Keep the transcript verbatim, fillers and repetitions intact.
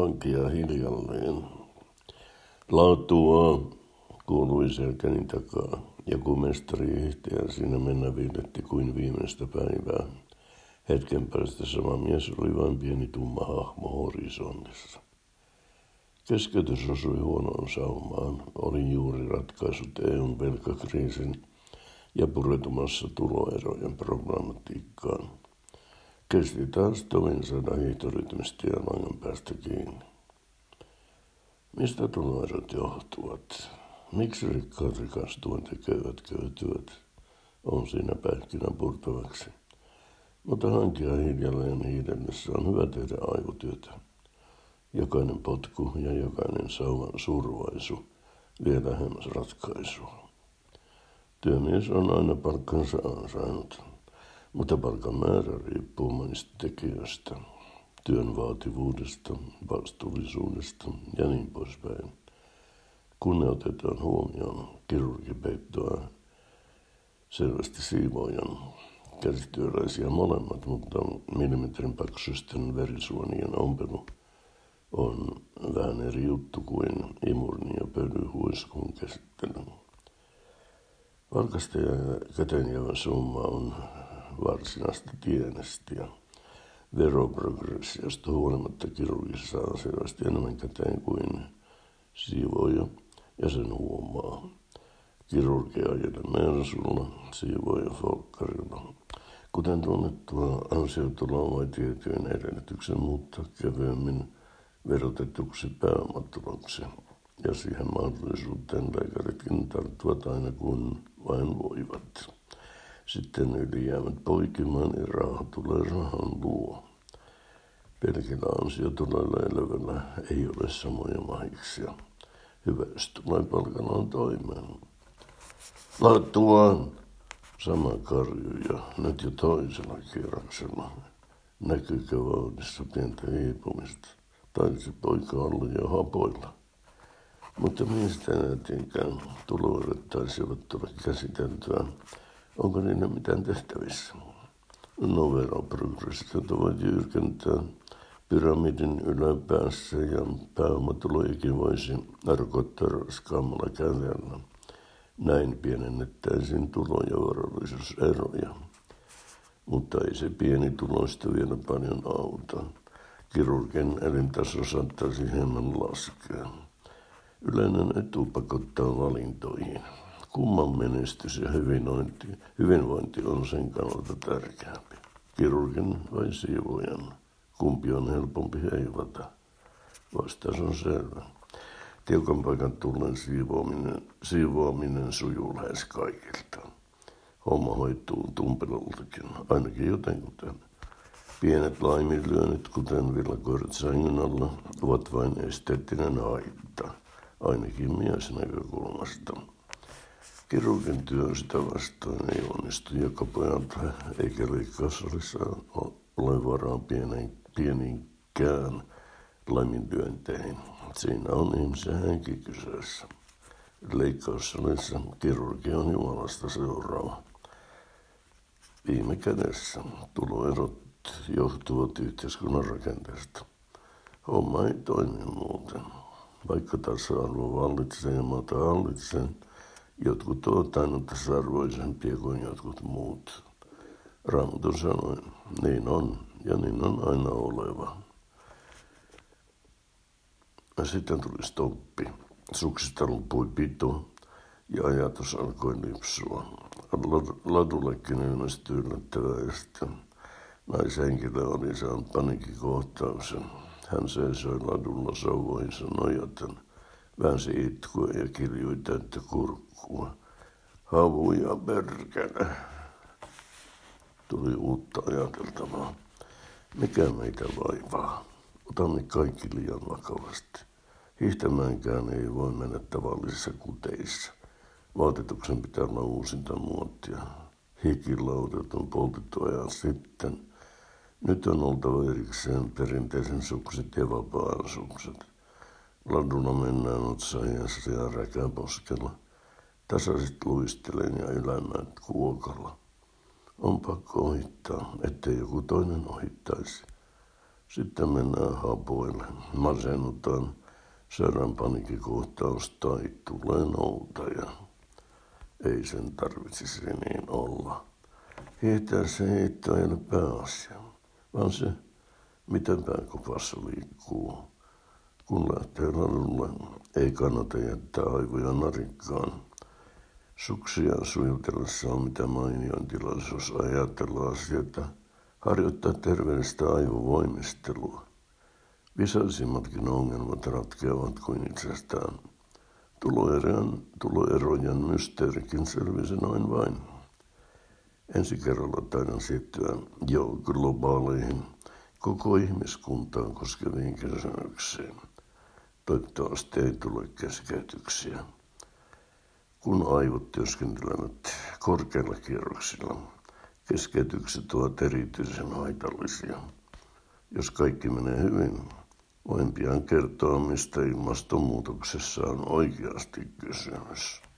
hankia hiljalleen. Lautua kuului selkäni takaa, ja kun mestari ehtiä siinä mennä viiletti kuin viimeistä päivää. Hetken päästä sama mies oli vain pieni tumma hahmo horisontissa. Keskeytys osui huonoon saumaan. Olin juuri ratkaissut E U:n velkakriisin ja puretumassa tuloerojen problematiikkaan. Kesti taas tovin saada hiihtorytmistä ja langan päästä kiinni. Mistä tuloerot johtuvat? Miksi rikkaat rikastuvat ja köyhät köytyvät? On siinä pähkinä purtavaksi. Mutta hankia hiljalleen hiidellessä on hyvä tehdä aivotyötä. Jokainen potku ja jokainen sauvan survaisu vie lähemmäs ratkaisua. Työmies on aina palkkansa ansainnut, mutta palkan määrä riippuu monista tekijöistä, työn vaativuudesta, vastuullisuudesta ja niin poispäin. Kun ne otetaan huomioon, kirurgi peittoaa selvästi siivoojan käsityöläisiä molemmat, mutta millimetrin paksuisten verisuonien ompelu on vähän eri juttu kuin imurin ja pölyhuiskun käsittely. Palkasta ja käteenjäävä summa on varsinaista tienestiä. Veroprogressiosta huolimatta kirurgi saa selvästi enemmän käteen kuin siivooja ja sen huomaa. Kirurgi ajelee mersulla, siivooja folkkarilla. Kuten tunnettua, ansiotuloa voi tietyn edellytyksen muuttaa kevyemmin verotetuksi pääomatuloksi, ja siihen mahdollisuuteen lääkäritkin tarttuvat aina kun vain voivat. Sitten yli jäävät poikimaan ja raha tulee rahan luo. Pelkillä ansiotuloilla elävällä ei ole samoja mahiksia. Hyvä, jos tulee palkanaan toimeen. Laittua sama karjuja nyt jo toisella kierroksella. Näkyykö vauhdissa pientä hiipumista? Taisi poika olla jo hapoilla. Mutta mistä näetinkään tuloerot taisivat tulla käsiteltyä? Onko niillä mitään tehtävissä? No, veroprogressiot ovat jyrkentää pyramidin yläpäässä ja pääomatulojakin voisi tarkoittaa raskaammalla kädellä. Näin pienennettäisiin tulo- ja varallisuuseroja. Mutta ei se pieni tuloista vielä paljon auta. Kirurgin elintaso saattaisi hieman laskea. Yleinen etu pakottaa valintoihin. Kumman menestys ja hyvinvointi, hyvinvointi on sen kannalta tärkeämpi? Kirurgin vai siivojan? Kumpi on helpompi heivata? Vastaus on selvä. Tiukan paikan tullen siivoaminen, siivoaminen sujuu lähes kaikilta. Homma hoituu tumpeloltakin, ainakin jotenkuten. Pienet laiminlyönnit, kuten villakoirat sängyn alla, ovat vain esteettinen haitta, ainakin miesnäkökulmasta. Kirurgin työ sitä vastaan ei onnistu joka pojalta, eikä leikkaussalissa ole varaa pieniinkään laiminlyönteihin. Siinä on ihmisen henki kyseessä. Leikkaussalissa kirurgi on Jumalasta seuraava. Viime kädessä tuloerot johtuvat yhteiskunnan rakenteesta. Homma ei toimi muuten. Vaikka tasa-arvo vallitsee ja maata hallitsee, jotkut ovat aina tasa-arvoisempia kuin jotkut muut. Raamatun sanoen, niin on ja niin on aina oleva. Sitten tuli stoppi. Suksista lopui pito ja ajatus alkoi lipsua. Ladullekin ilmestyi yllättävää este. Naishenkilö oli saanut paniikkikohtauksen. Hän seisoi ladulla sauvoihinsa nojaten, väänsi itkua ja kiljui täyttä kurkkua. Havuja perkele! Tuli uutta ajateltavaa. Mikä meitä vaivaa? Otamme kaikki liian vakavasti. Hiihtämäänkään ei voi mennä tavallisissa kuteissa. Vaatetuksen pitää olla uusinta muotia. Hikilaudat on poltettu ajan sitten. Nyt on oltava erikseen perinteisen sukset ja vapaan sukset. Ladulla mennään otsaajassa ja räkäposkella. Tasaiset luistelen ja ylämäät kuokalla. On pakko ohittaa, ettei joku toinen ohittaisi. Sitten mennään hapoille, masennutaan, saadaan paniikkikohtaus tai tulee noutaja. Ei sen tarvitsisi niin olla. Heittää se heittää ei ole pääasia, vaan se, mitä pääkopassa liikkuu. Kun lähtee radulle, ei kannata jättää aivoja narikkaan. Suksia sujutellessa on mitä mainion tilaisuus ajatella asioita, harjoittaa terveellistä aivovoimistelua. Visaisimmatkin ongelmat ratkeavat kuin itsestään. Tuloerojen, tuloerojen mysteerikin selvisi noin vain. Ensi kerralla taidan siirtyä jo globaaleihin, koko ihmiskuntaa koskeviin kysymyksiin. Toivottavasti ei tule keskeytyksiä. Kun aivot työskentelevät korkeilla kierroksilla, keskeytykset ovat erityisen haitallisia. Jos kaikki menee hyvin, voin pian kertoa, mistä ilmastonmuutoksessa on oikeasti kysymys.